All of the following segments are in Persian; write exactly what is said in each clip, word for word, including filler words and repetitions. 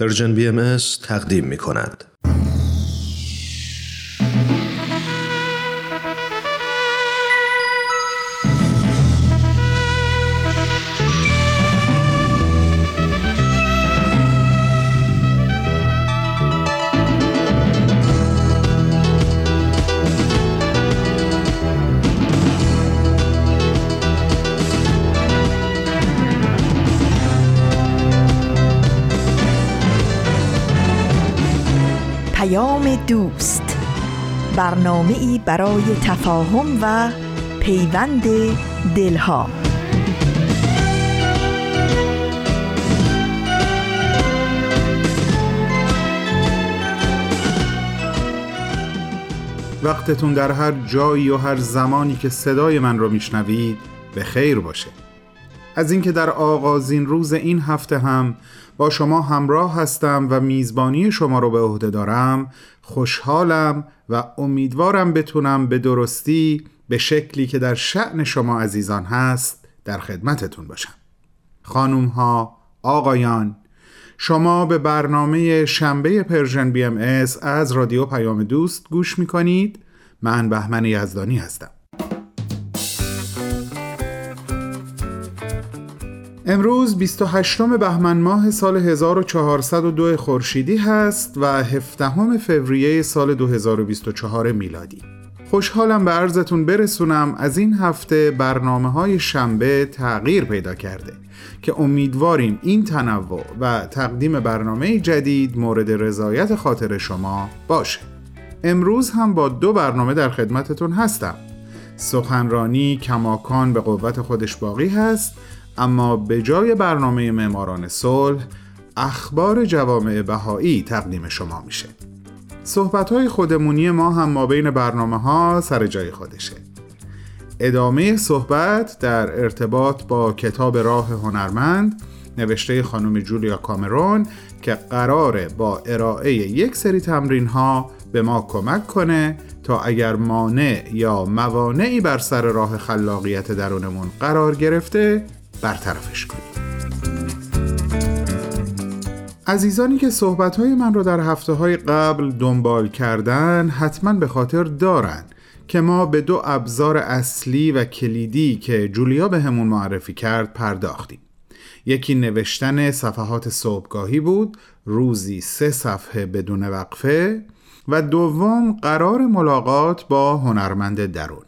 پرژن بی ام اس تقدیم می کند. دوست، برنامه‌ای برای تفاهم و پیوند دلها. وقتتون در هر جایی و هر زمانی که صدای من رو میشنوید به خیر باشه. از اینکه در آغازین روز این هفته هم با شما همراه هستم و میزبانی شما رو به عهده دارم خوشحالم و امیدوارم بتونم به درستی به شکلی که در شأن شما عزیزان هست در خدمتتون باشم. خانوم ها، آقایان، شما به برنامه شنبه پرژن بی ام اس از رادیو پیام دوست گوش میکنید. من بهمن یزدانی هستم. امروز بیست و هشتم بهمن ماه سال هزار و چهارصد و دو خورشیدی هست و هفدهم فوریه سال دو هزار و بیست و چهار میلادی. خوشحالم به عرضتون برسونم از این هفته برنامه‌های شنبه تغییر پیدا کرده که امیدواریم این تنوع و تقدیم برنامه جدید مورد رضایت خاطر شما باشه. امروز هم با دو برنامه در خدمتتون هستم. سخنرانی کماکان به قوت خودش باقی هست، اما به جای برنامه معماران صلح، اخبار جوامع بهائی تقدیم شما میشه. صحبت‌های خودمونی ما هم مابین برنامه‌ها سر جای خودشه. ادامه صحبت در ارتباط با کتاب راه هنرمند نوشته خانم جولیا کامرون که قراره با ارائه یک سری تمرین‌ها به ما کمک کنه تا اگر مانع یا موانعی بر سر راه خلاقیت درونمون قرار گرفته برطرفش کنید. عزیزانی که صحبت‌های من رو در هفته‌های قبل دنبال کردن حتماً به خاطر دارن که ما به دو ابزار اصلی و کلیدی که جولیا به همون معرفی کرد پرداختیم. یکی نوشتن صفحات صبحگاهی بود، روزی سه صفحه بدون وقفه، و دوم قرار ملاقات با هنرمند درون.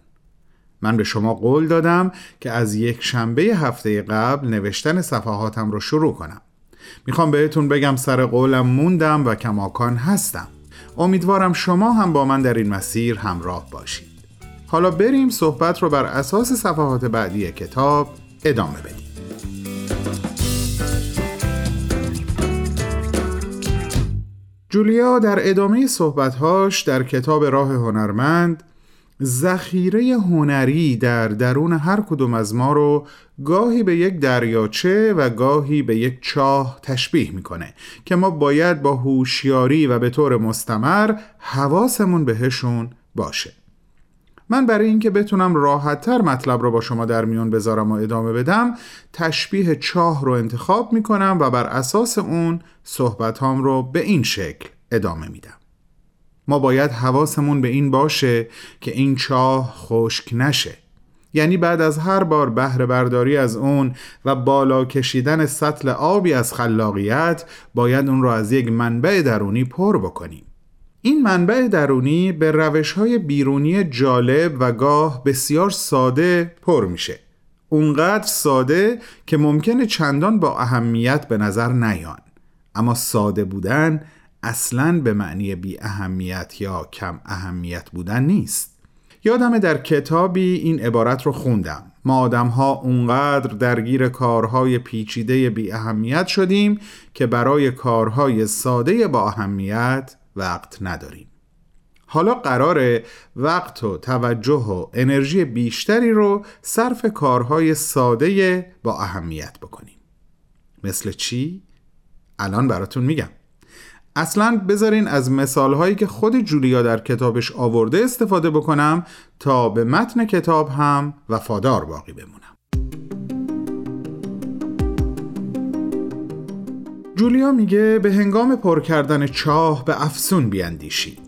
من به شما قول دادم که از یک شنبه هفته قبل نوشتن صفحاتم رو شروع کنم. میخوام بهتون بگم سر قولم موندم و کماکان هستم. امیدوارم شما هم با من در این مسیر همراه باشید. حالا بریم صحبت رو بر اساس صفحات بعدی کتاب ادامه بدیم. جولیا در ادامه صحبت‌هاش در کتاب راه هنرمند ذخیره هنری در درون هر کدوم از ما رو گاهی به یک دریاچه و گاهی به یک چاه تشبیه میکنه که ما باید با هوشیاری و به طور مستمر حواسمون بهشون باشه. من برای اینکه بتونم راحت‌تر مطلب رو با شما در میون بذارم و ادامه بدم، تشبیه چاه رو انتخاب میکنم و بر اساس اون صحبتام رو به این شکل ادامه میدم. ما باید حواسمون به این باشه که این چاه خشک نشه. یعنی بعد از هر بار بهره برداری از اون و بالا کشیدن سطل آبی از خلاقیت، باید اون رو از یک منبع درونی پر بکنیم. این منبع درونی به روش‌های بیرونی جالب و گاه بسیار ساده پر میشه. اونقدر ساده که ممکنه چندان با اهمیت به نظر نیان. اما ساده بودن اصلاً به معنی بی اهمیت یا کم اهمیت بودن نیست. یادمه در کتابی این عبارت رو خوندم. ما آدم‌ها اونقدر درگیر کارهای پیچیده بی اهمیت شدیم که برای کارهای ساده با اهمیت وقت نداریم. حالا قراره وقت و توجه و انرژی بیشتری رو صرف کارهای ساده با اهمیت بکنیم. مثل چی؟ الان براتون میگم. اصلا بذارین از مثالهایی که خود جولیا در کتابش آورده استفاده بکنم تا به متن کتاب هم وفادار باقی بمونم. جولیا میگه به هنگام پر کردن چاه به افسون بیاندیشید،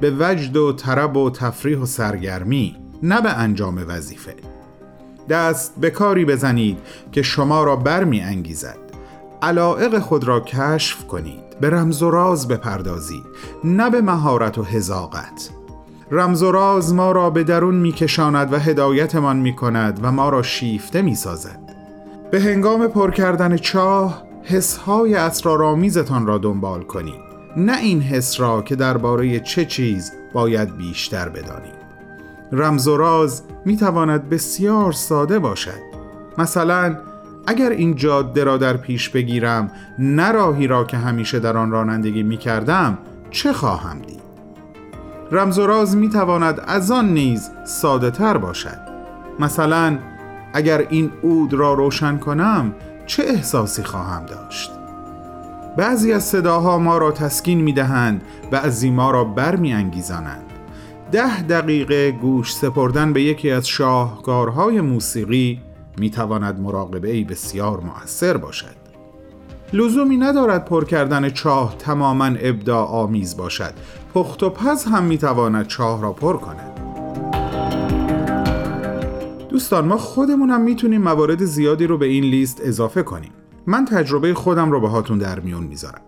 به وجد و طرب و تفریح و سرگرمی، نه به انجام وظیفه. دست به کاری بزنید که شما را برمی انگیزد، علایق خود را کشف کنید، به رمز و راز بپردازید، نه به مهارت و حذاقت. رمز و راز ما را به درون میکشاند و هدایتمان میکند و ما را شیفته میسازد. به هنگام پر کردن چاه حس‌های اسرارآمیزتان را دنبال کنید، نه این حس را که درباره چه چیز باید بیشتر بدانید. رمز و راز میتواند بسیار ساده باشد. مثلا اگر این جاده را در پیش بگیرم، نه راهی را که همیشه در آن رانندگی میکردم، چه خواهم دید؟ رمز و راز میتواند از آن نیز ساده تر باشد. مثلا اگر این عود را روشن کنم، چه احساسی خواهم داشت؟ بعضی از صداها ما را تسکین میدهند، بعضی ما را بر میانگیزانند. ده دقیقه گوش سپردن به یکی از شاهکارهای موسیقی میتواند مراقبه‌ای بسیار مؤثر باشد. لزومی ندارد پر کردن چاه تماماً ابداع‌آمیز باشد. پخت و پز هم میتواند چاه را پر کند. دوستان، ما خودمونم میتونیم موارد زیادی رو به این لیست اضافه کنیم. من تجربه خودم رو باهاتون در میون میذارم.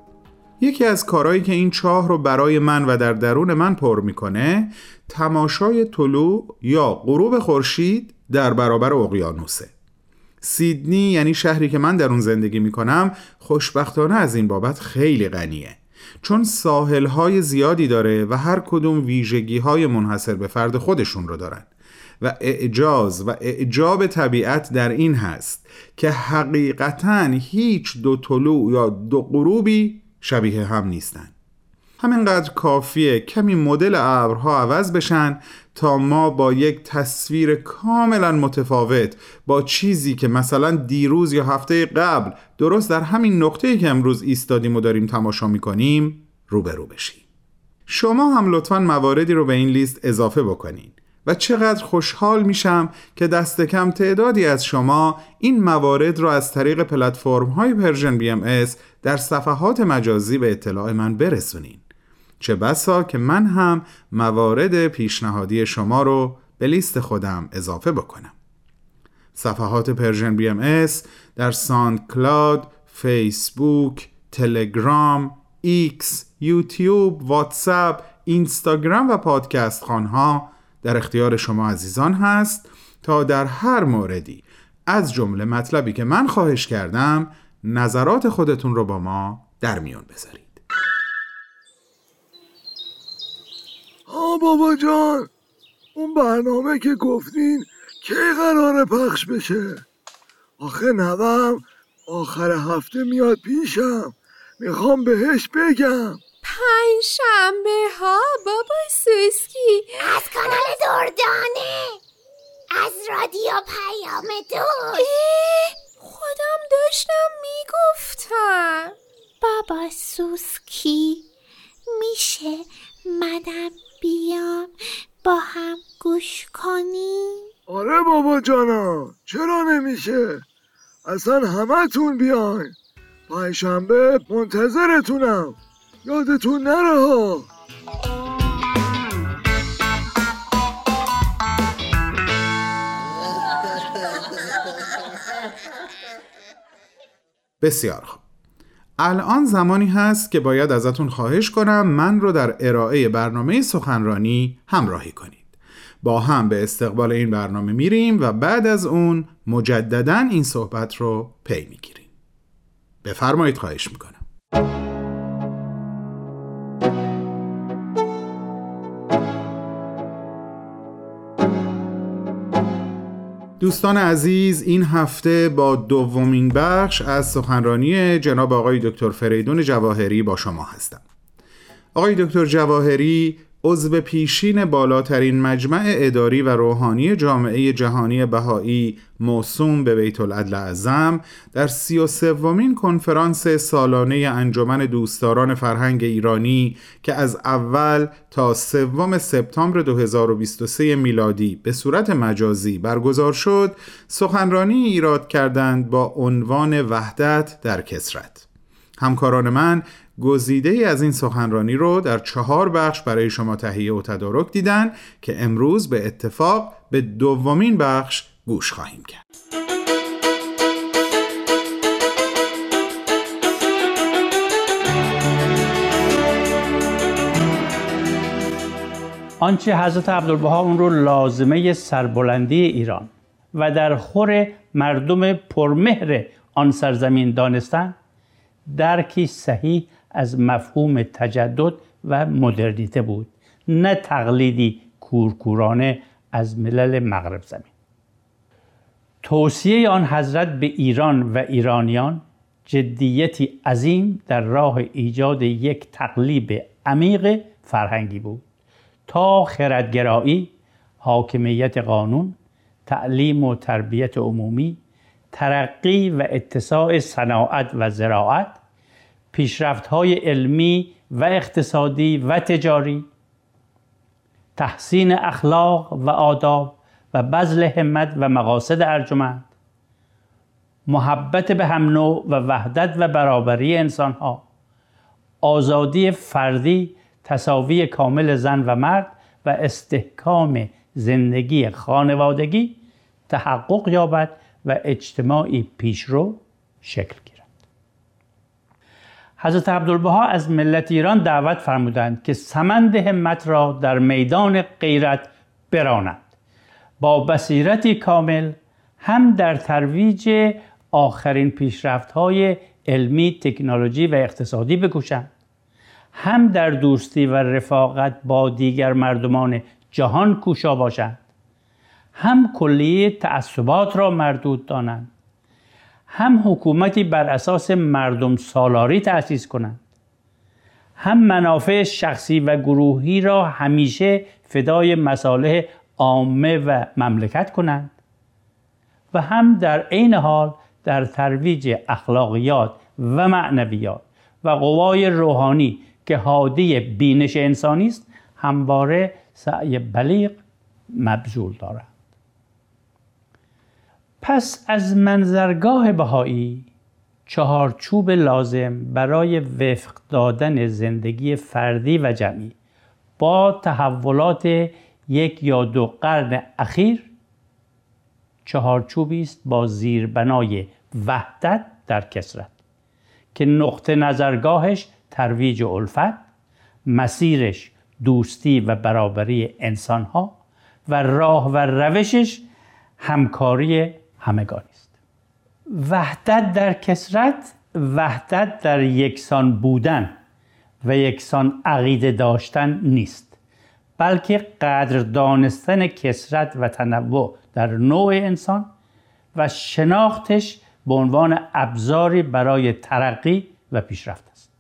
یکی از کارهایی که این چاه رو برای من و در درون من پر میکنه، تماشای طلوع یا غروب خورشید در برابر اقیانوسه. سیدنی، یعنی شهری که من در اون زندگی میکنم، خوشبختانه از این بابت خیلی غنیه، چون ساحل‌های زیادی داره و هر کدوم ویژگی‌های منحصر به فرد خودشون رو دارن و اعجاز و اعجاب طبیعت در این هست که حقیقتاً هیچ دو طلوع یا دو غروبی شبیه هم نیستن. همینقدر کافیه کمی مدل ابرها عوض بشن تا ما با یک تصویر کاملا متفاوت با چیزی که مثلا دیروز یا هفته قبل درست در همین نقطه‌ای که امروز ایستادیم و داریم تماشا می‌کنیم روبرو بشیم. شما هم لطفاً مواردی رو به این لیست اضافه بکنین و چقدر خوشحال میشم که دست کم تعدادی از شما این موارد رو از طریق پلتفرم‌های پرژن بی ام اس در صفحات مجازی به اطلاع من برسونین. چه بسا که من هم موارد پیشنهادی شما رو به لیست خودم اضافه بکنم. صفحات پرژن بی ام اس در ساند کلاود، فیسبوک، تلگرام، ایکس، یوتیوب، واتساپ، اینستاگرام و پادکست خانها در اختیار شما عزیزان هست تا در هر موردی از جمله مطلبی که من خواهش کردم نظرات خودتون رو با ما در میون بذارید. آه بابا جان، اون برنامه که گفتین کی قراره پخش بشه؟ آخه نوام آخر هفته میاد پیشم، میخوام بهش بگم. پنج شنبه ها بابا سوسکی از کانال دردانه، از رادیو پیام دوست. خودم داشتم میگفتم. بابا سوسکی، میشه منم بیام با هم گوش کنیم؟ آره بابا جانا، چرا نمیشه؟ اصلا همه تون بیاین. پنجشنبه منتظرتونم، یادتون نره ها. بسیار خوب، الان زمانی هست که باید ازتون خواهش کنم من رو در ارائه برنامه سخنرانی همراهی کنید. با هم به استقبال این برنامه میریم و بعد از اون مجدداً این صحبت رو پی میگیریم. بفرمایید، خواهش میکنم. دوستان عزیز، این هفته با دومین بخش از سخنرانی جناب آقای دکتر فریدون جواهری با شما هستم. آقای دکتر جواهری عضو پیشین بالاترین مجمع اداری و روحانی جامعه جهانی بهائی موسوم به بیت العدل اعظم در سی و سومین کنفرانس سالانه انجمن دوستداران فرهنگ ایرانی که از اول تا سوم سپتامبر دو هزار و بیست و سه میلادی به صورت مجازی برگزار شد، سخنرانی ایراد کردند با عنوان وحدت در کثرت. همکاران من گزیده‌ای از این سخنرانی رو در چهار بخش برای شما تهیه و تدارک دیدن که امروز به اتفاق به دومین بخش گوش خواهیم کرد. آنچه حضرت عبدالبها اون رو لازمه سربلندی ایران و در خور مردم پرمهر آن سرزمین دانستن، درکی صحیح از مفهوم تجدد و مدرنیته بود، نه تقلیدی کورکورانه از ملل مغرب زمین. توصیه آن حضرت به ایران و ایرانیان جدیتی عظیم در راه ایجاد یک تقلیب عمیق فرهنگی بود تا خردگرایی، حاکمیت قانون، تعلیم و تربیت عمومی، ترقی و اتساع صناعت و زراعت، پیشرفت‌های علمی و اقتصادی و تجاری، تحسین اخلاق و آداب و بذل همت و مقاصد ارجمند، محبت به هم نوع و وحدت و برابری انسان‌ها، آزادی فردی، تساوی کامل زن و مرد و استحکام زندگی خانوادگی تحقق یابد و اجتماعی پیشرو شکل گیرد. حضرت عبدالبها از ملت ایران دعوت فرمودند که سمند همت را در میدان غیرت برانند، با بصیرتی کامل هم در ترویج آخرین پیشرفت‌های علمی، تکنولوژی و اقتصادی بکوشند، هم در دوستی و رفاقت با دیگر مردمان جهان کوشا باشند، هم کلیه تعصبات را مردود دانند، هم حکومتی بر اساس مردم سالاری تأسیس کنند، هم منافع شخصی و گروهی را همیشه فدای مصالح عامه و مملکت کنند و هم در عین حال در ترویج اخلاقیات و معنویات و قوای روحانی که حادی بینش انسانی است همواره سعی بلیغ مبذول دارد. پس از منظرگاه بهائی چهارچوب لازم برای وفق دادن زندگی فردی و جمعی با تحولات یک یا دو قرن اخیر چهارچوبی است با زیربنای وحدت در کثرت که نقطه نظرگاهش ترویج الفت، مسیرش دوستی و برابری انسان‌ها و راه و روشش همکاری همگانی است. وحدت در کثرت، وحدت در یکسان بودن و یکسان عقیده داشتن نیست، بلکه قدر دانستن کثرت و تنوع در نوع انسان و شناختش به عنوان ابزاری برای ترقی و پیشرفت است.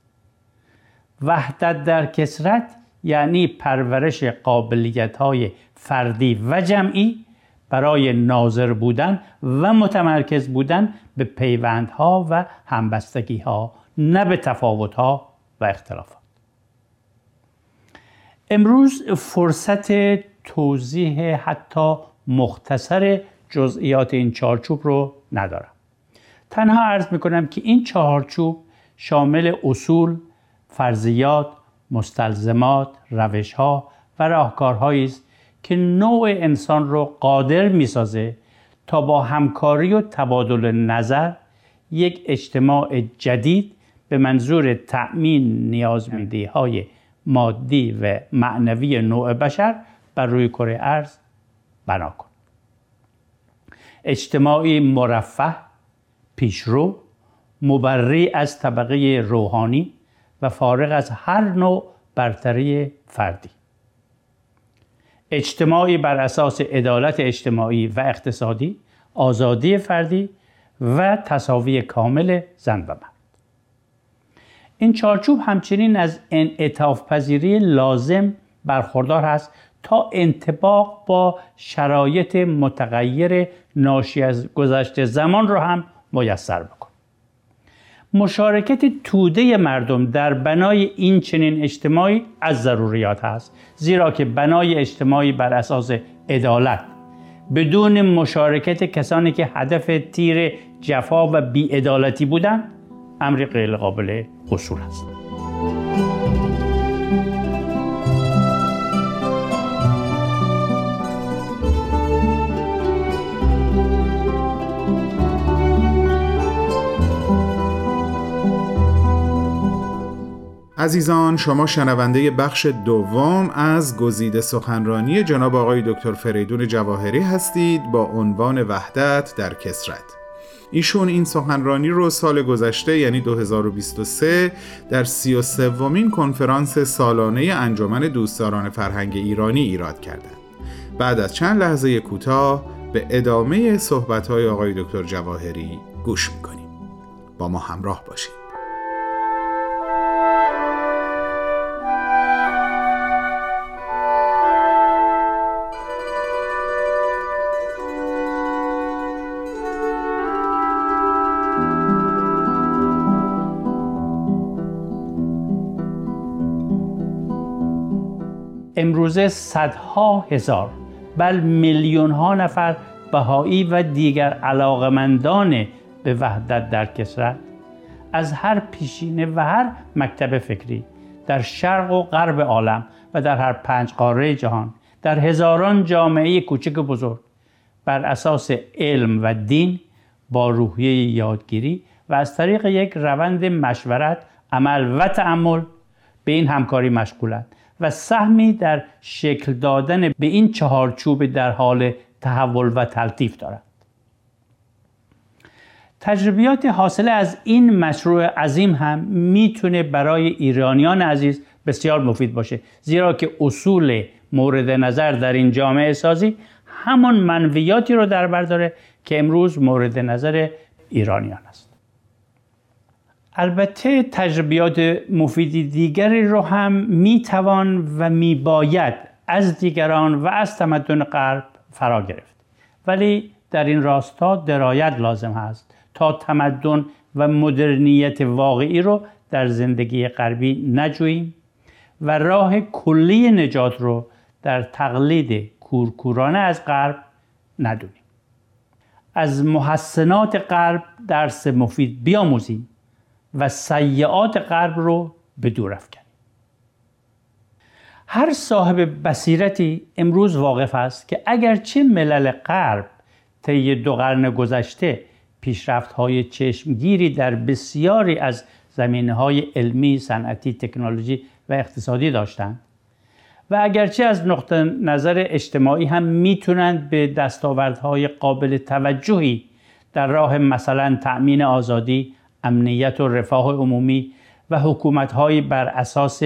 وحدت در کثرت یعنی پرورش قابلیت‌های فردی و جمعی برای ناظر بودن و متمرکز بودن به پیوندها و همبستگی‌ها، نه به تفاوت‌ها و اختلافات. امروز فرصت توضیح حتی مختصر جزئیات این چارچوب رو ندارم. تنها عرض می‌کنم که این چارچوب شامل اصول، فرضیات، مستلزمات، روش‌ها و راهکارهایی است که نوع انسان را قادر می‌سازد تا با همکاری و تبادل نظر یک اجتماع جدید به منظور تأمین نیازمندی‌های مادی و معنوی نوع بشر بر روی کره ارض بنا کند. اجتماعی مرفه، پیشرو، مبری از طبقه روحانی و فارغ از هر نوع برتری فردی. اجتماعی بر اساس عدالت اجتماعی و اقتصادی، آزادی فردی و تساوی کامل زن و مرد. این چارچوب همچنین از انعطاف پذیری لازم برخوردار است تا انطباق با شرایط متغیر ناشی از گذشت زمان را هم میسر بکند. مشارکت توده مردم در بنای این چنین اجتماعی از ضروریات است، زیرا که بنای اجتماعی بر اساس عدالت بدون مشارکت کسانی که هدف تیر جفا و بی‌عدالتی بودند امری غیر قابل اصول است. عزیزان، شما شنونده بخش دوم از گزیده سخنرانی جناب آقای دکتر فریدون جواهری هستید با عنوان وحدت در کثرت. ایشون این سخنرانی رو سال گذشته یعنی دو هزار و بیست و سه در سی و سومین کنفرانس سالانه انجمن دوستداران فرهنگ ایرانی ایراد کردند. بعد از چند لحظه کوتاه به ادامه صحبت‌های آقای دکتر جواهری گوش می‌کنیم. با ما همراه باشید. امروزه صدها هزار بل میلیون ها نفر بهایی و دیگر علاقمندان به وحدت در کثرت از هر پیشینه و هر مکتب فکری در شرق و غرب عالم و در هر پنج قاره جهان در هزاران جامعه کوچک و بزرگ بر اساس علم و دین با روحیه یادگیری و از طریق یک روند مشورت، عمل و تأمل به این همکاری مشغولند و سهمی در شکل دادن به این چهارچوب در حال تحول و تلطیف دارد. تجربیات حاصله از این مشروع عظیم هم میتونه برای ایرانیان عزیز بسیار مفید باشه، زیرا که اصول مورد نظر در این جامعه سازی همان منویاتی رو در بر داره که امروز مورد نظر ایرانیان است. البته تجربیات مفیدی دیگری رو هم میتوان و میباید از دیگران و از تمدن غرب فرا گرفت، ولی در این راستا درایت لازم هست تا تمدن و مدرنیت واقعی رو در زندگی غربی نجوییم و راه کلی نجات رو در تقلید کورکورانه از غرب ندونیم. از محسنات غرب درس مفید بیاموزیم و سیئات غرب رو به دور افکنیم. هر صاحب بصیرتی امروز واقف است که اگرچه ملل غرب طی دو قرن گذشته پیشرفت‌های چشمگیری در بسیاری از زمینه‌های علمی، صنعتی، تکنولوژی و اقتصادی داشتند و اگرچه از نقطه نظر اجتماعی هم میتونند به دستاوردهای قابل توجهی در راه مثلا تأمین آزادی، امنیت و رفاه عمومی و حکومت‌های بر اساس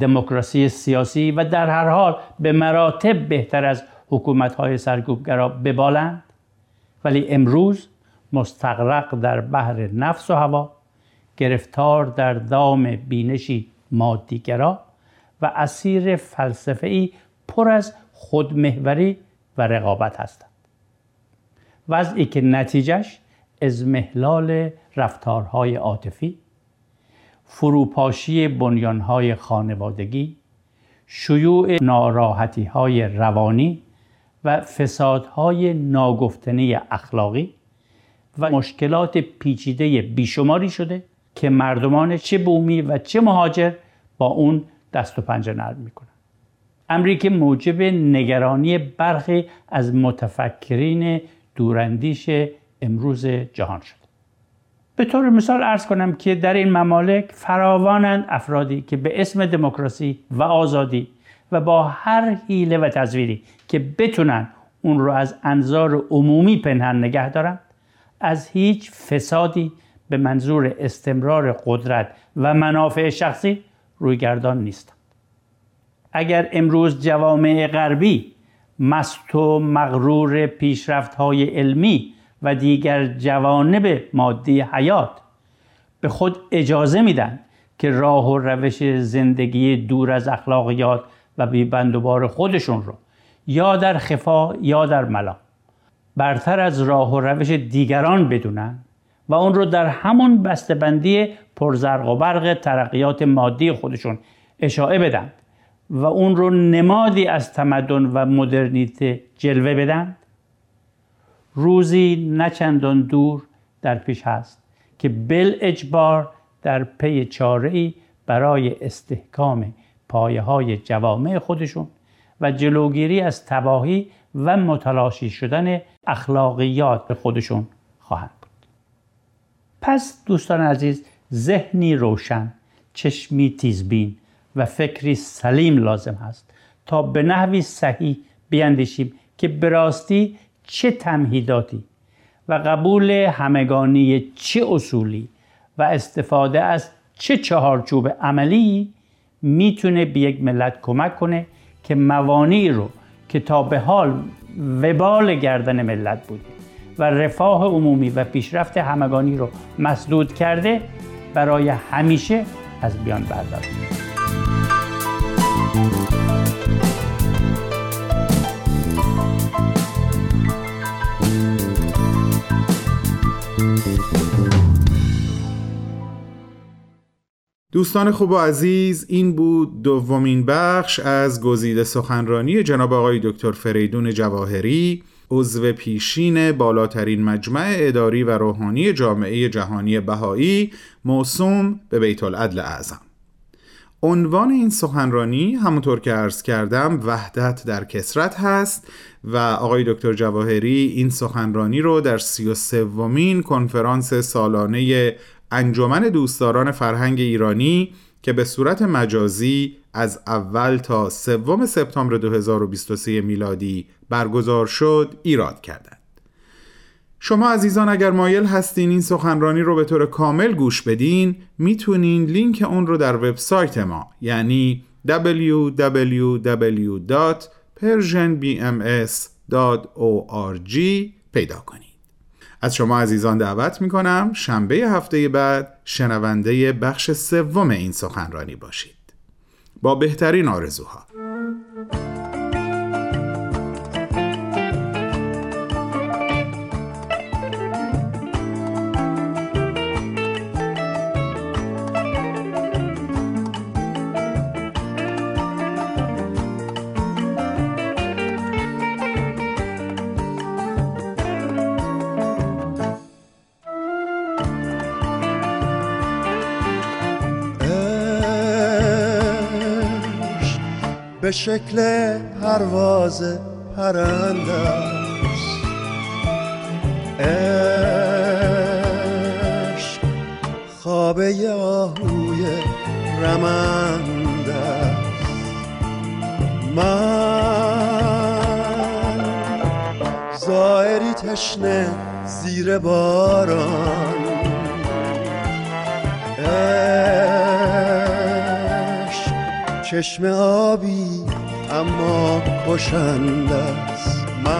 دموکراسی سیاسی و در هر حال به مراتب بهتر از حکومت‌های سرکوبگرا ببالند، ولی امروز مستغرق در بحر نفس و هوا، گرفتار در دام بینشی مادیگرا و اسیر فلسفه‌ای پر از خودمحوری و رقابت هستند. وضعی که نتیجهش ازمهلال رفتارهای عاطفی، فروپاشی بنیانهای خانوادگی، شیوع ناراحتیهای روانی و فسادهای ناگفتنی اخلاقی و مشکلات پیچیده بیشماری شده که مردمان چه بومی و چه مهاجر با اون دست و پنجه نرم میکنند. امری که موجب نگرانی برخی از متفکرین دوراندیش امروز جهان شد. به طور مثال عرض کنم که در این ممالک فراوانند افرادی که به اسم دموکراسی و آزادی و با هر حیله و تزویری که بتونن اون رو از انظار عمومی پنهان نگه دارن، از هیچ فسادی به منظور استمرار قدرت و منافع شخصی رویگردان نیستند. اگر امروز جوامع غربی مست و مغرور پیشرفت‌های علمی و دیگر جوانب مادی حیات به خود اجازه میدن که راه و روش زندگی دور از اخلاقیات و بیبندوبار خودشون رو یا در خفا یا در ملا برتر از راه و روش دیگران بدونن و اون رو در همون بسته‌بندی پرزرق و برق ترقیات مادی خودشون اشاعه بدن و اون رو نمادی از تمدن و مدرنیته جلوه بدن، روزی نه چندان دور در پیش هست که بالاجبار در پی چاره‌ای برای استحکام پایه‌های جوامع خودشون و جلوگیری از تباهی و متلاشی شدن اخلاقیات خودشون خواهند بود. پس دوستان عزیز، ذهنی روشن، چشمی تیزبین و فکری سلیم لازم هست تا به نحوی صحیح بیندیشیم که به راستی چه تمهیداتی و قبول همگانی چه اصولی و استفاده از چه چهارچوب عملی میتونه به یک ملت کمک کنه که موانعی رو که تا به حال وبال گردن ملت بوده و رفاه عمومی و پیشرفت همگانی رو مسدود کرده برای همیشه از بیان برداریم. دوستان خوب و عزیز، این بود دومین بخش از گزیده سخنرانی جناب آقای دکتر فریدون جواهری، عضو پیشین بالاترین مجمع اداری و روحانی جامعه جهانی بهائی، موسوم به بیت العدل اعظم. عنوان این سخنرانی همونطور که عرض کردم وحدت در کثرت هست و آقای دکتر جواهری این سخنرانی رو در سی و سومین کنفرانس سالانه انجمن دوستداران فرهنگ ایرانی که به صورت مجازی از اول تا سوم سپتامبر دو هزار و بیست و سه میلادی برگزار شد ایراد کردند. شما عزیزان اگر مایل هستین این سخنرانی رو به طور کامل گوش بدین، میتونین لینک اون رو در وبسایت ما یعنی دبلیو دبلیو دبلیو دات پرژن بی ام اس دات او آر جی پیدا کنین. از شما عزیزان دعوت میکنم شنبه هفته بعد شنونده بخش سوم این سخنرانی باشید. با بهترین آرزوها. به شکل پرواز پرنده است، عشق خوابه آهوی رمنده است. من زائری تشنه زیر باران، چشم آبی اما باشنده است. من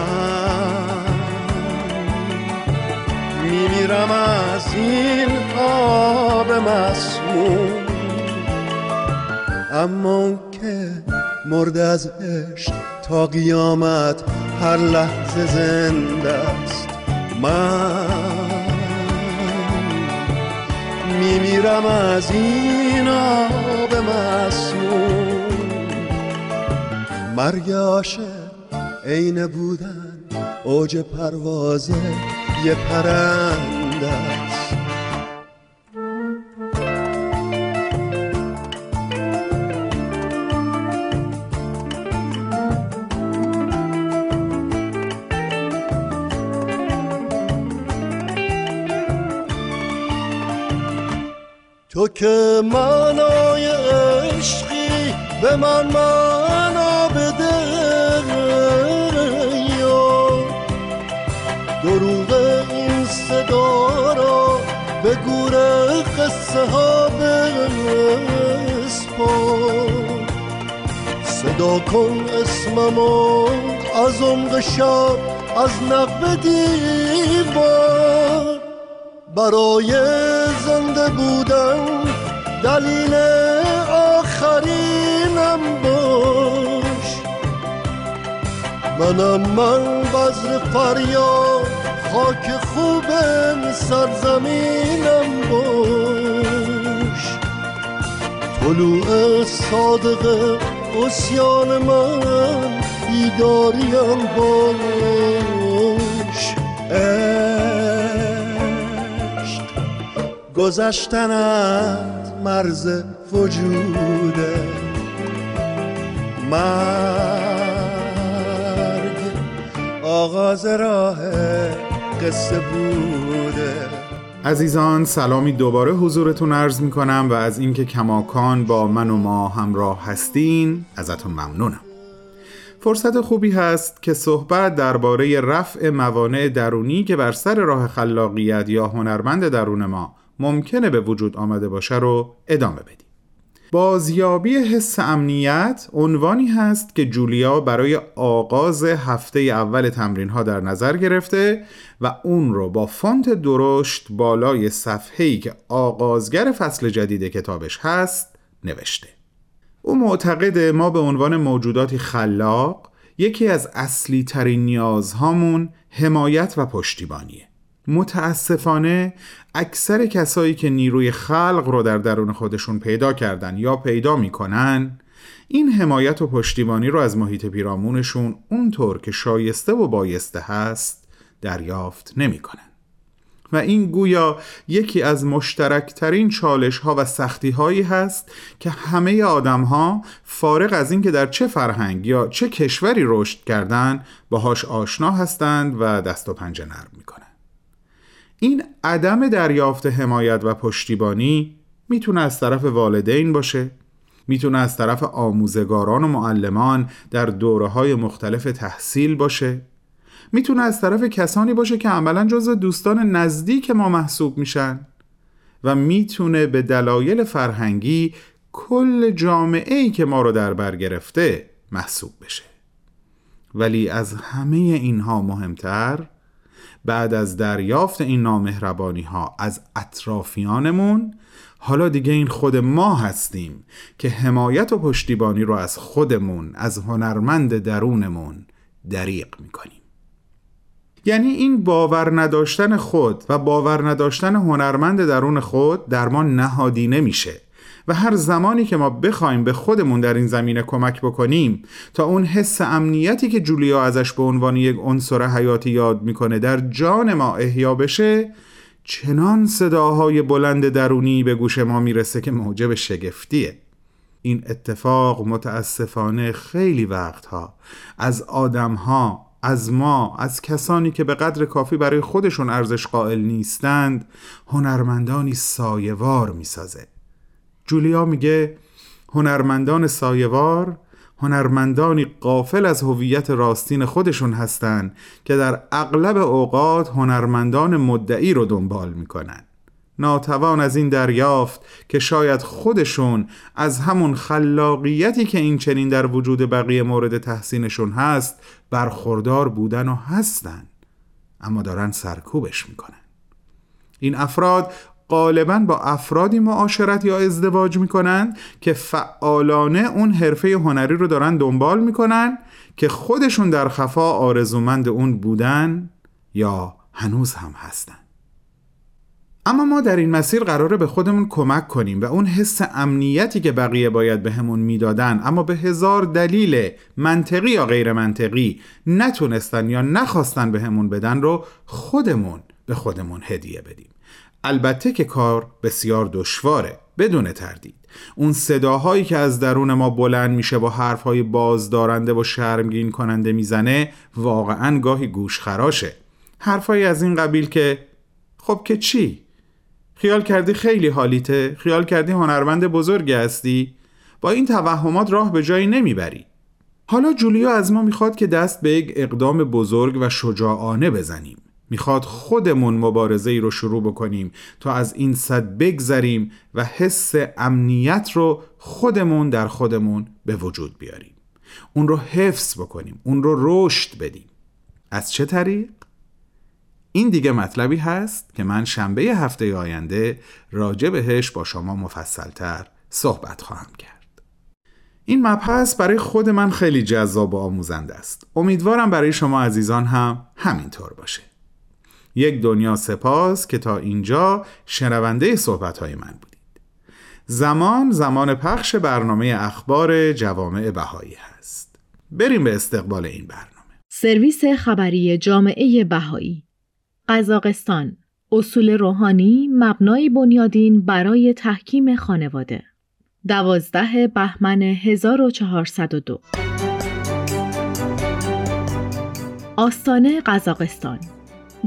میمیرم از این آب مسموم، اما اون که مرد از عشق تا قیامت هر لحظه زنده است. من میمیرم از این آب مسموم، مرگ عاشق عین بودن اوج پرواز یه پرنده است. تو که معنای عشقی به من معنای به گوره قصه ها بسپار، صدا کن اسممو از عمق شب، از نقب دیوار. برای زنده بودن دلیل آخرینم باش، منم من بذر فریاد خاک خوبم سرزمینم باش. طلوع صادق عصیان من بیداریم باش. عشق گذشتن از مرز وجوده، مرگ آغاز راه قصه بوده. عزیزان سلامی دوباره حضورتون عرض می کنم و از اینکه کماکان با من و ما همراه هستین ازتون ممنونم. فرصت خوبی هست که صحبت درباره رفع موانع درونی که بر سر راه خلاقیت یا هنرمند درون ما ممکنه به وجود آمده باشه رو ادامه بدیم. بازیابی حس امنیت عنوانی هست که جولیا برای آغاز هفته اول تمرین‌ها در نظر گرفته و اون رو با فونت درشت بالای صفحه‌ای که آغازگر فصل جدید کتابش هست نوشته. او معتقده ما به عنوان موجوداتی خلاق یکی از اصلی ترین نیازهامون حمایت و پشتیبانیه. متاسفانه اکثر کسایی که نیروی خلق رو در درون خودشون پیدا کردن یا پیدا میکنن این حمایت و پشتیبانی رو از محیط پیرامونشون اونطور که شایسته و بایسته هست دریافت نمیکنن و این گویا یکی از مشترکترین چالش ها و سختی هایی هست که همه آدم ها فارغ از این که در چه فرهنگ یا چه کشوری رشد کردن باهاش آشنا هستند و دست و پنجه نرم میکنن. این عدم دریافت حمایت و پشتیبانی میتونه از طرف والدین باشه، میتونه از طرف آموزگاران و معلمان در دوره‌های مختلف تحصیل باشه، میتونه از طرف کسانی باشه که عملاً جزو دوستان نزدیک ما محسوب میشن و میتونه به دلایل فرهنگی کل جامعه‌ای که ما رو در بر گرفته محسوب بشه. ولی از همه اینها مهمتر، بعد از دریافت این نامهربانی ها از اطرافیانمون، حالا دیگه این خود ما هستیم که حمایت و پشتیبانی رو از خودمون، از هنرمند درونمون دریغ میکنیم. یعنی این باور نداشتن خود و باور نداشتن هنرمند درون خود در ما نهادینه میشه و هر زمانی که ما بخوایم به خودمون در این زمینه کمک بکنیم تا اون حس امنیتی که جولیا ازش به عنوان یک عنصر حیاتی یاد میکنه در جان ما احیا بشه، چنان صداهای بلند درونی به گوش ما میرسه که موجب شگفتیه. این اتفاق متاسفانه خیلی وقتها از آدمها، از ما، از کسانی که به قدر کافی برای خودشون ارزش قائل نیستند، هنرمندانی سایه‌وار میسازه. جولیا میگه هنرمندان سایه‌وار، هنرمندانی غافل از هویت راستین خودشون هستند که در اغلب اوقات هنرمندان مدعی رو دنبال میکنن، ناتوان از این دریافت که شاید خودشون از همون خلاقیتی که این چنین در وجود بقیه مورد تحسینشون هست برخوردار بودن و هستن، اما دارن سرکوبش میکنن. این افراد غالباً با افرادی معاشرت یا ازدواج میکنن که فعالانه اون حرفه هنری رو دارن دنبال میکنن که خودشون در خفا آرزومند اون بودن یا هنوز هم هستن. اما ما در این مسیر قراره به خودمون کمک کنیم و اون حس امنیتی که بقیه باید به همون میدادن اما به هزار دلیل منطقی یا غیر منطقی نتونستن یا نخواستن به همون بدن رو خودمون به خودمون هدیه بدیم. البته که کار بسیار دشواره، بدون تردید. اون صداهایی که از درون ما بلند میشه و حرفهای بازدارنده و شرمگین کننده میزنه واقعاً گاهی گوشخراشه. حرفایی از این قبیل که خب که چی؟ خیال کردی خیلی حالیته؟ خیال کردی هنرمند بزرگی هستی؟ با این توهمات راه به جایی نمیبری. حالا جولیا از ما میخواد که دست به یک اقدام بزرگ و شجاعانه بزنیم. میخواد خودمون مبارزه ای رو شروع بکنیم تا از این صد بگذریم و حس امنیت رو خودمون در خودمون به وجود بیاریم، اون رو حفظ بکنیم، اون رو رشد بدیم. از چه طریق؟ این دیگه مطلبی هست که من شنبه هفته آینده راجع بهش با شما مفصلتر صحبت خواهم کرد. این مبحث برای خود من خیلی جذاب و آموزنده است. امیدوارم برای شما عزیزان هم همینطور باشه. یک دنیا سپاس که تا اینجا شنونده صحبت‌های من بودید. زمان زمان پخش برنامه اخبار جوامع بهائی هست. بریم به استقبال این برنامه. سرویس خبری جامعه بهائی قزاقستان، اصول روحانی مبنای بنیادین برای تحکیم خانواده. دوازده بهمن هزار و چهارصد و دو، آستانه قزاقستان.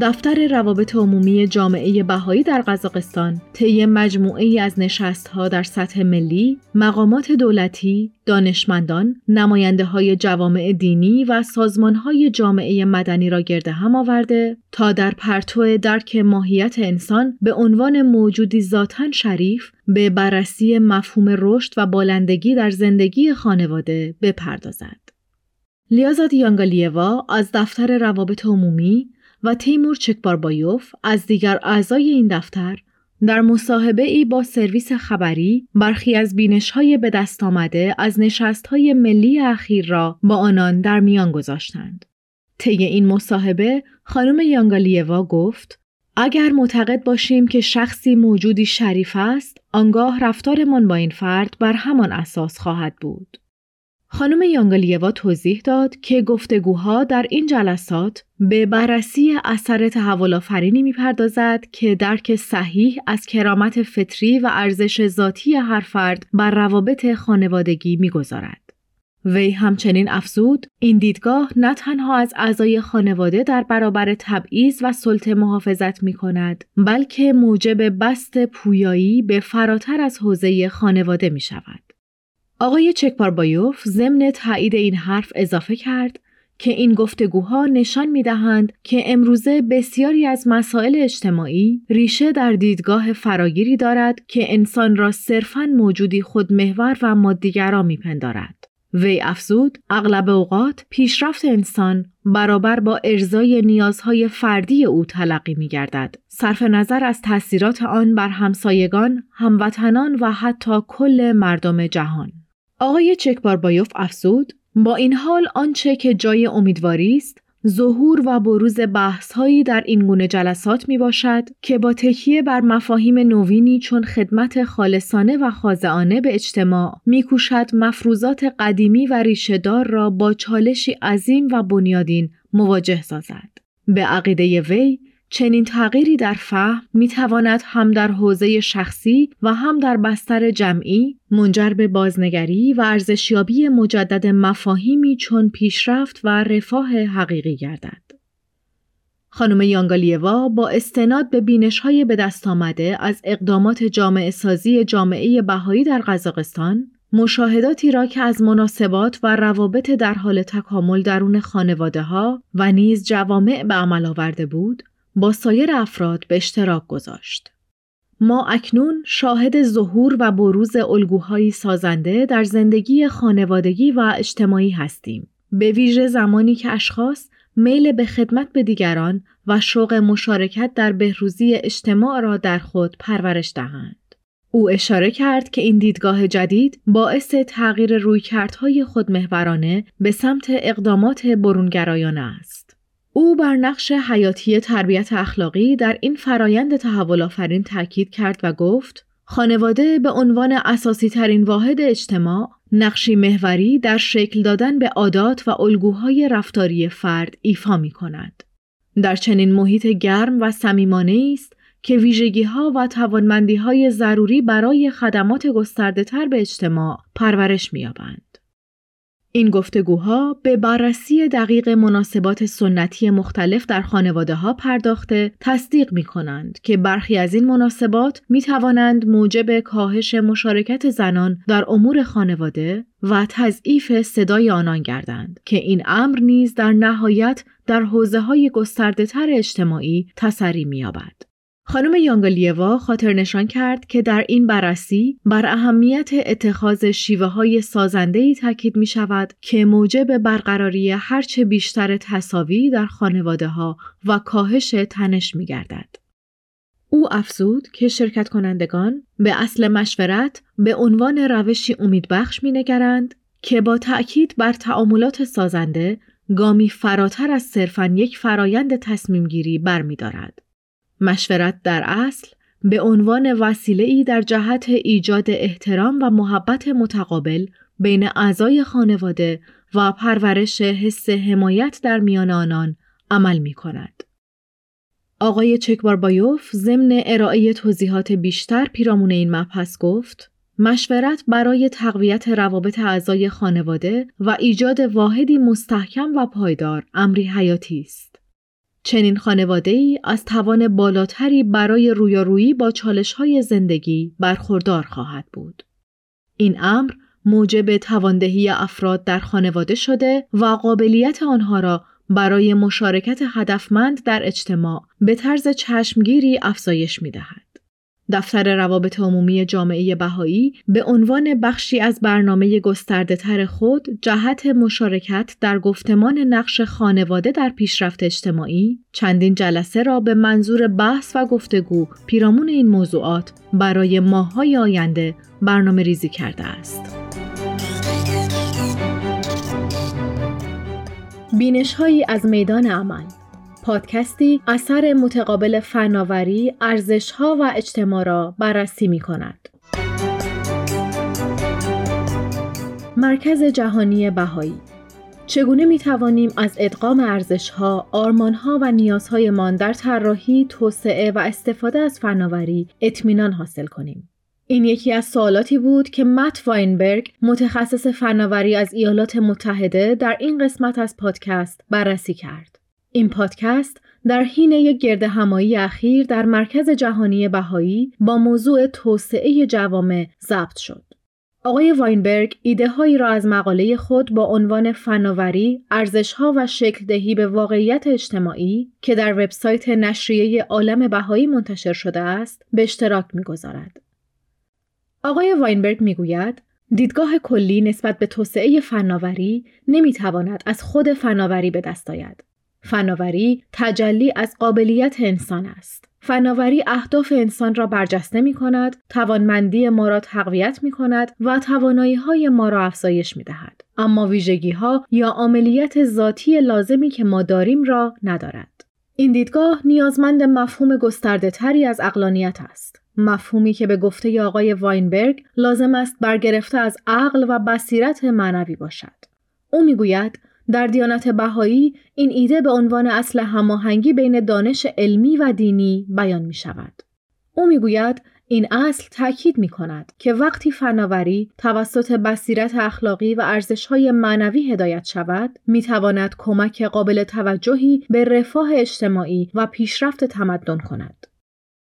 دفتر روابط عمومی جامعه بهائی در قزاقستان طی مجموعه‌ای از نشست‌ها در سطح ملی، مقامات دولتی، دانشمندان، نماینده‌های جوامع دینی و سازمان‌های جامعه مدنی را گرد هم آورده تا در پرتو درک ماهیت انسان به عنوان موجودی ذاتاً شریف، به بررسی مفهوم رشد و بالندگی در زندگی خانواده بپردازد. لیازاد یانگالیوا از دفتر روابط عمومی و تیمور چکبار بایوف از دیگر اعضای این دفتر در مصاحبه‌ای با سرویس خبری برخی از بینش‌های به دست آمده از نشست‌های ملی اخیر را با آنان در میان گذاشتند. طی این مصاحبه خانم یانگالیوا گفت: اگر معتقد باشیم که شخصی موجودی شریف است، آنگاه رفتارمان با این فرد بر همان اساس خواهد بود. خانم یانگالیوا توضیح داد که گفتگوها در این جلسات به بررسی اثر تحول‌آفرینی می‌پردازد که درک صحیح از کرامت فطری و ارزش ذاتی هر فرد بر روابط خانوادگی می‌گذارد. وی همچنین افزود: این دیدگاه نه تنها از اعضای خانواده در برابر تبعیض و سلطه محافظت می‌کند، بلکه موجب بست پویایی به فراتر از حوزه خانواده می‌شود. آقای چکبار بایوف ضمن تایید این حرف اضافه کرد که این گفتگوها نشان می‌دهند که امروزه بسیاری از مسائل اجتماعی ریشه در دیدگاه فراگیری دارد که انسان را صرفاً موجودی خودمحور و مادی‌گرا می‌پندارد. وی افزود: اغلب اوقات پیشرفت انسان برابر با ارضای نیازهای فردی او تلقی می‌گردد، صرف نظر از تأثیرات آن بر همسایگان، هموطنان و حتی کل مردم جهان. آقای چکبار بایوف افزود: با این حال آنچه که جای امیدواری است، ظهور و بروز بحث‌هایی در این گونه جلسات میباشد که با تکیه بر مفاهیم نوینی چون خدمت خالصانه و خاضعانه به اجتماع میکوشد مفروضات قدیمی و ریشه‌دار را با چالشی عظیم و بنیادین مواجه سازد. به عقیده وی، چنین تغییری در فهم میتواند هم در حوزه شخصی و هم در بستر جمعی منجر به بازنگری و ارزشیابی مجدد مفاهیمی چون پیشرفت و رفاه حقیقی گردد. خانم یانگالیوا با استناد به بینش‌های به دست آمده از اقدامات جامعه سازی جامعه بهائی در قزاقستان، مشاهداتی را که از مناسبات و روابط در حال تکامل درون خانواده‌ها و نیز جوامع به عمل آورده بود، با سایر افراد به اشتراک گذاشت. ما اکنون شاهد ظهور و بروز الگوهای سازنده در زندگی خانوادگی و اجتماعی هستیم، به ویژه زمانی که اشخاص میل به خدمت به دیگران و شوق مشارکت در بهروزی اجتماع را در خود پرورش دهند. او اشاره کرد که این دیدگاه جدید باعث تغییر رویکردهای خودمحورانه به سمت اقدامات برونگرایانه است. او بر نقش حیاتی تربیت اخلاقی در این فرایند تحول‌آفرین تاکید کرد و گفت: خانواده به عنوان اساسی ترین واحد اجتماع، نقشی محوری در شکل دادن به عادات و الگوهای رفتاری فرد ایفا می‌کند. در چنین محیط گرم و صمیمانه‌ای است که ویژگی‌ها و توانمندی‌های ضروری برای خدمات گسترده‌تر به اجتماع پرورش می‌یابند. این گفتگوها به بررسی دقیق مناسبات سنتی مختلف در خانواده‌ها پرداخته تصدیق می‌کنند که برخی از این مناسبات می‌توانند موجب کاهش مشارکت زنان در امور خانواده و تضعیف صدای آنان گردند که این امر نیز در نهایت در حوزه‌های گسترده‌تر اجتماعی تسری می‌یابد. خانم یانگالیوا خاطرنشان کرد که در این بررسی بر اهمیت اتخاذ شیوه‌های سازنده‌ای تاکید می‌شود که موجب برقراری هرچه بیشتر تساوی در خانواده‌ها و کاهش تنش می‌گردد. او افزود که شرکت کنندگان به اصل مشورت به عنوان روشی امیدبخش می‌نگرند که با تأکید بر تعاملات سازنده گامی فراتر از صرفاً یک فرایند تصمیم‌گیری برمی‌دارد. مشورت در اصل به عنوان وسیله‌ای در جهت ایجاد احترام و محبت متقابل بین اعضای خانواده و پرورش حس حمایت در میان آنان عمل می‌کند. آقای چکبار بایوف ضمن ارائه توضیحات بیشتر پیرامون این مبحث گفت: مشورت برای تقویت روابط اعضای خانواده و ایجاد واحدی مستحکم و پایدار امری حیاتی است. چنین خانواده‌ای از توان بالاتری برای رویارویی با چالش‌های زندگی برخوردار خواهد بود. این امر موجب تواندهی افراد در خانواده شده و قابلیت آنها را برای مشارکت هدفمند در اجتماع به طرز چشمگیری افزایش می‌دهد. دفتر روابط عمومی جامعه بهائی به عنوان بخشی از برنامه گسترده‌تر خود جهت مشارکت در گفتمان نقش خانواده در پیشرفت اجتماعی، چندین جلسه را به منظور بحث و گفتگو پیرامون این موضوعات برای ماه‌های آینده برنامه‌ریزی کرده است. بینش‌هایی از میدان عمل، پادکستی اثر متقابل فناوری، ارزش‌ها و اجتماع را بررسی می‌کند. مرکز جهانی بهائی: چگونه می‌توانیم از ادغام ارزش‌ها، آرمان‌ها و نیازهایمان در طراحی، توسعه و استفاده از فناوری اطمینان حاصل کنیم؟ این یکی از سوالاتی بود که مات فاینبرگ، متخصص فناوری از ایالات متحده، در این قسمت از پادکست بررسی کرد. این پادکست در حین یک گردهمایی اخیر در مرکز جهانی بهائی با موضوع توسعه جوامع ضبط شد. آقای واینبرگ ایده‌هایی را از مقاله خود با عنوان فناوری، ارزش‌ها و شکل‌دهی به واقعیت اجتماعی که در وبسایت نشریه عالم بهائی منتشر شده است، به اشتراک می‌گذارد. آقای واینبرگ میگوید دیدگاه کلی نسبت به توسعه فناوری نمیتواند از خود فناوری به دست آید. فناوری تجلی از قابلیت انسان است. فناوری اهداف انسان را برجسته میکند، توانمندی ما را تقویت میکند و توانایی‌های ما را افزایش میدهد. اما ویژگی‌ها یا عاملیت ذاتی لازمی که ما داریم را ندارد. این دیدگاه نیازمند مفهوم گسترده‌تری از عقلانیت است. مفهومی که به گفته آقای واینبرگ لازم است برگرفته از عقل و بصیرت معنوی باشد. او میگوید در دیانت بهایی این ایده به عنوان اصل هماهنگی بین دانش علمی و دینی بیان می شود. او میگوید این اصل تاکید می کند که وقتی فناوری توسط بصیرت اخلاقی و ارزش‌های معنوی هدایت شود، می تواند کمک قابل توجهی به رفاه اجتماعی و پیشرفت تمدن کند.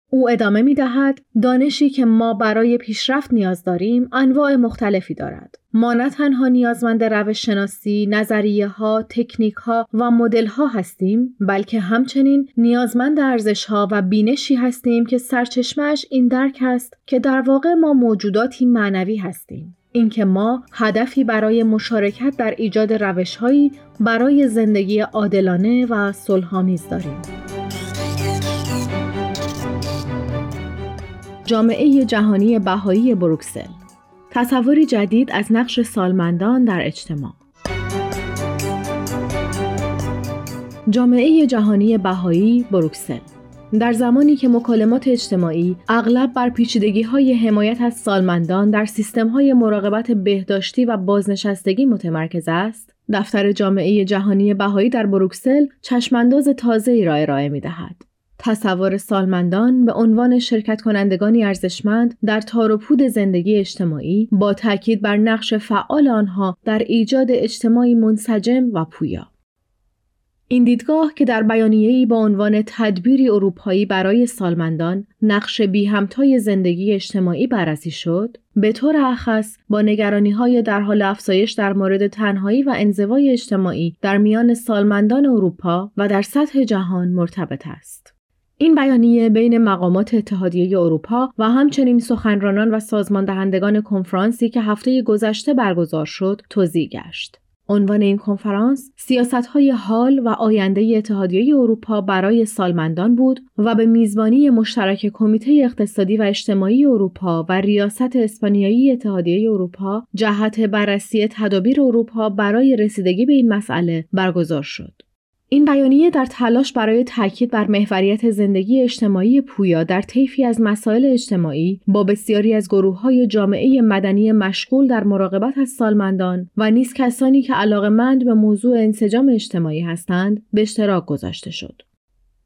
او ادامه می دهد دانشی که ما برای پیشرفت نیاز داریم انواع مختلفی دارد. ما نه تنها نیازمند روش شناسی، نظریه ها، تکنیک ها و مدل ها هستیم، بلکه همچنین نیازمند ارزش ها و بینشی هستیم که سرچشمش این درک است که در واقع ما موجوداتی معنوی هستیم. اینکه ما هدفی برای مشارکت در ایجاد روش هایی برای زندگی عادلانه و صلح‌آمیز داریم. جامعه جهانی بهائی بروکسل: تصوری جدید از نقش سالمندان در اجتماع. جامعه جهانی بهائی بروکسل: در زمانی که مکالمات اجتماعی اغلب بر پیچیدگی‌های حمایت از سالمندان در سیستم‌های مراقبت بهداشتی و بازنشستگی متمرکز است، دفتر جامعه جهانی بهائی در بروکسل چشمانداز تازه‌ای را ارائه می‌دهد. تصور سالمندان به عنوان شرکت کنندگانی ارزشمند در تار و پود زندگی اجتماعی با تاکید بر نقش فعال آنها در ایجاد اجتماعی منسجم و پویا. این دیدگاه که در بیانیه‌ای با عنوان تدبیری اروپایی برای سالمندان نقش بی همتای زندگی اجتماعی بررسی شد، به طور اخص با نگرانی‌های در حال افزایش در مورد تنهایی و انزوای اجتماعی در میان سالمندان اروپا و در سطح جهان مرتبط است. این بیانیه بین مقامات اتحادیه اروپا و همچنین سخنرانان و سازماندهندگان کنفرانسی که هفته گذشته برگزار شد توزیع گشت. عنوان این کنفرانس سیاست‌های حال و آینده اتحادیه اروپا برای سالمندان بود و به میزبانی مشترک کمیته اقتصادی و اجتماعی اروپا و ریاست اسپانیایی اتحادیه اروپا جهت بررسی تدابیر اروپا برای رسیدگی به این مسئله برگزار شد. این بیانیه در تلاش برای تاکید بر محوریت زندگی اجتماعی پویا در طیفی از مسائل اجتماعی با بسیاری از گروه‌های جامعه مدنی مشغول در مراقبت از سالمندان و نیز کسانی که علاقه‌مند به موضوع انسجام اجتماعی هستند به اشتراک گذاشته شد.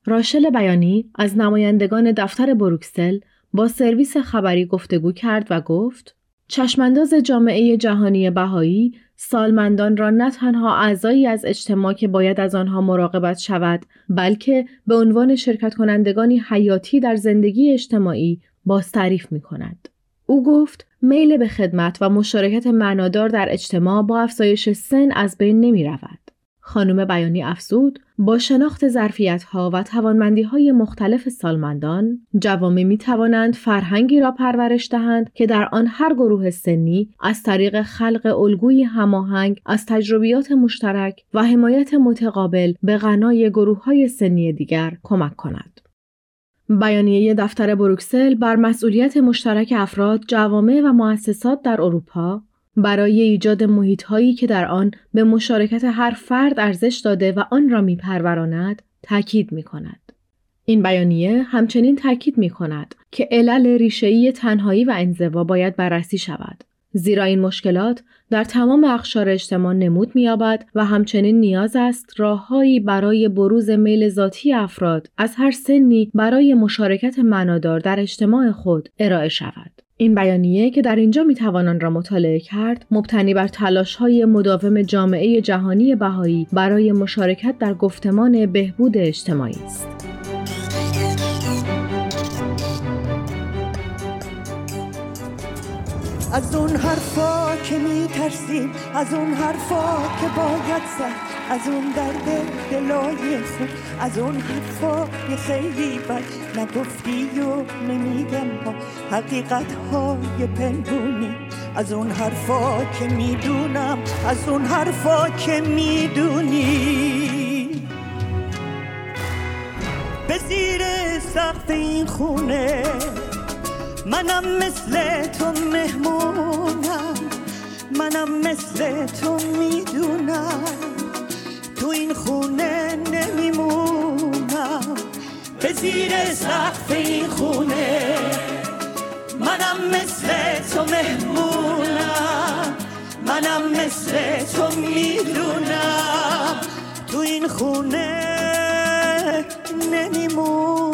راشل بیانی از نمایندگان دفتر بروکسل با سرویس خبری گفتگو کرد و گفت چشمانداز جامعه جهانی بهائی سالمندان را نه تنها اعضایی از اجتماع که باید از آنها مراقبت شود، بلکه به عنوان شرکت کنندگانی حیاتی در زندگی اجتماعی باز تعریف می کند. او گفت میل به خدمت و مشارکت معنادار در اجتماع با افزایش سن از بین نمی رود. خانم بیانی افزود با شناخت ظرفیت‌ها و توانمندی‌های مختلف سالمندان، جوامع می‌توانند فرهنگی را پرورش دهند که در آن هر گروه سنی از طریق خلق الگویی هماهنگ از تجربیات مشترک و حمایت متقابل به غنای گروه‌های سنی دیگر کمک کند. بیانیه دفتر بروکسل بر مسئولیت مشترک افراد، جوامع و مؤسسات در اروپا برای ایجاد محیط‌هایی که در آن به مشارکت هر فرد ارزش داده و آن را می‌پروراند، تأکید می‌کند. این بیانیه همچنین تأکید می‌کند که علل ریشه‌ای تنهایی و انزوا باید بررسی شود، زیرا این مشکلات در تمام اقشار اجتماع نمود می‌یابد و همچنین نیاز است راه‌هایی برای بروز میل ذاتی افراد از هر سنی برای مشارکت معنادار در اجتماع خود ارائه شود. این بیانیه که در اینجا میتوان آن را مطالعه کرد، مبتنی بر تلاش‌های مداوم جامعه جهانی بهائی برای مشارکت در گفتمان بهبود اجتماعی است. از اون حرفا که میترسیم، از اون حرفا که باید زد، از اون درد دلای خود، از اون حرفا یه خیلی بد نگفتی و نمیگم با حقیقتهای پنهونی، از اون حرفا که میدونم، از اون حرفا که میدونی به زیر سقف این خونه منم مثل تو مهمونم، منم مثل تو میدونم تو این خونه نمیمونم، به زیر سقف این خونه منم مثل تو مهمونم، منم مثل تو میدونم تو این خونه نمیمونم.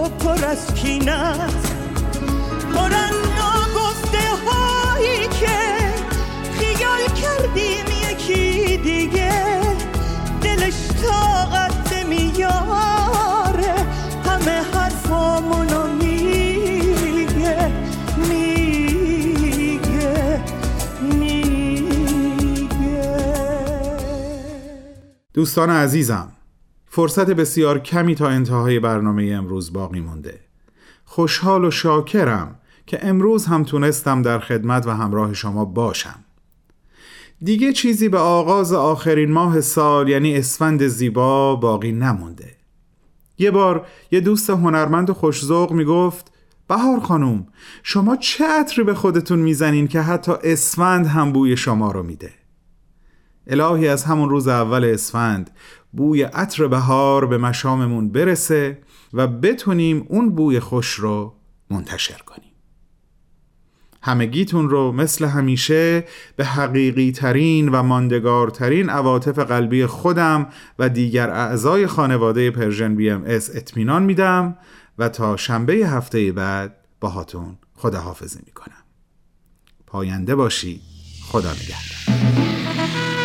و پر از کینست، پر از ناگفته هایی که خیال کردیم یکی دیگه، دلش طاقت نمیاره همه حرفامونو میگه میگه میگه. دوستان عزیزم، فرصت بسیار کمی تا انتهای برنامه امروز باقی مونده. خوشحال و شاکرم که امروز هم تونستم در خدمت و همراه شما باشم. دیگه چیزی به آغاز آخرین ماه سال یعنی اسفند زیبا باقی نمونده. یه بار یه دوست هنرمند خوش‌ذوق میگفت بهار خانوم، شما چه عطری به خودتون میزنین که حتی اسفند هم بوی شما رو میده؟ الهی از همون روز اول اسفند بوی عطر بهار به مشاممون برسه و بتونیم اون بوی خوش رو منتشر کنیم. همگیتون رو مثل همیشه به حقیقی ترین و ماندگارترین عواطف قلبی خودم و دیگر اعضای خانواده پرژن بی ام اس اطمینان میدم و تا شنبه هفته بعد باهاتون خداحافظی میکنم. پاینده باشی، خدا نگهدار.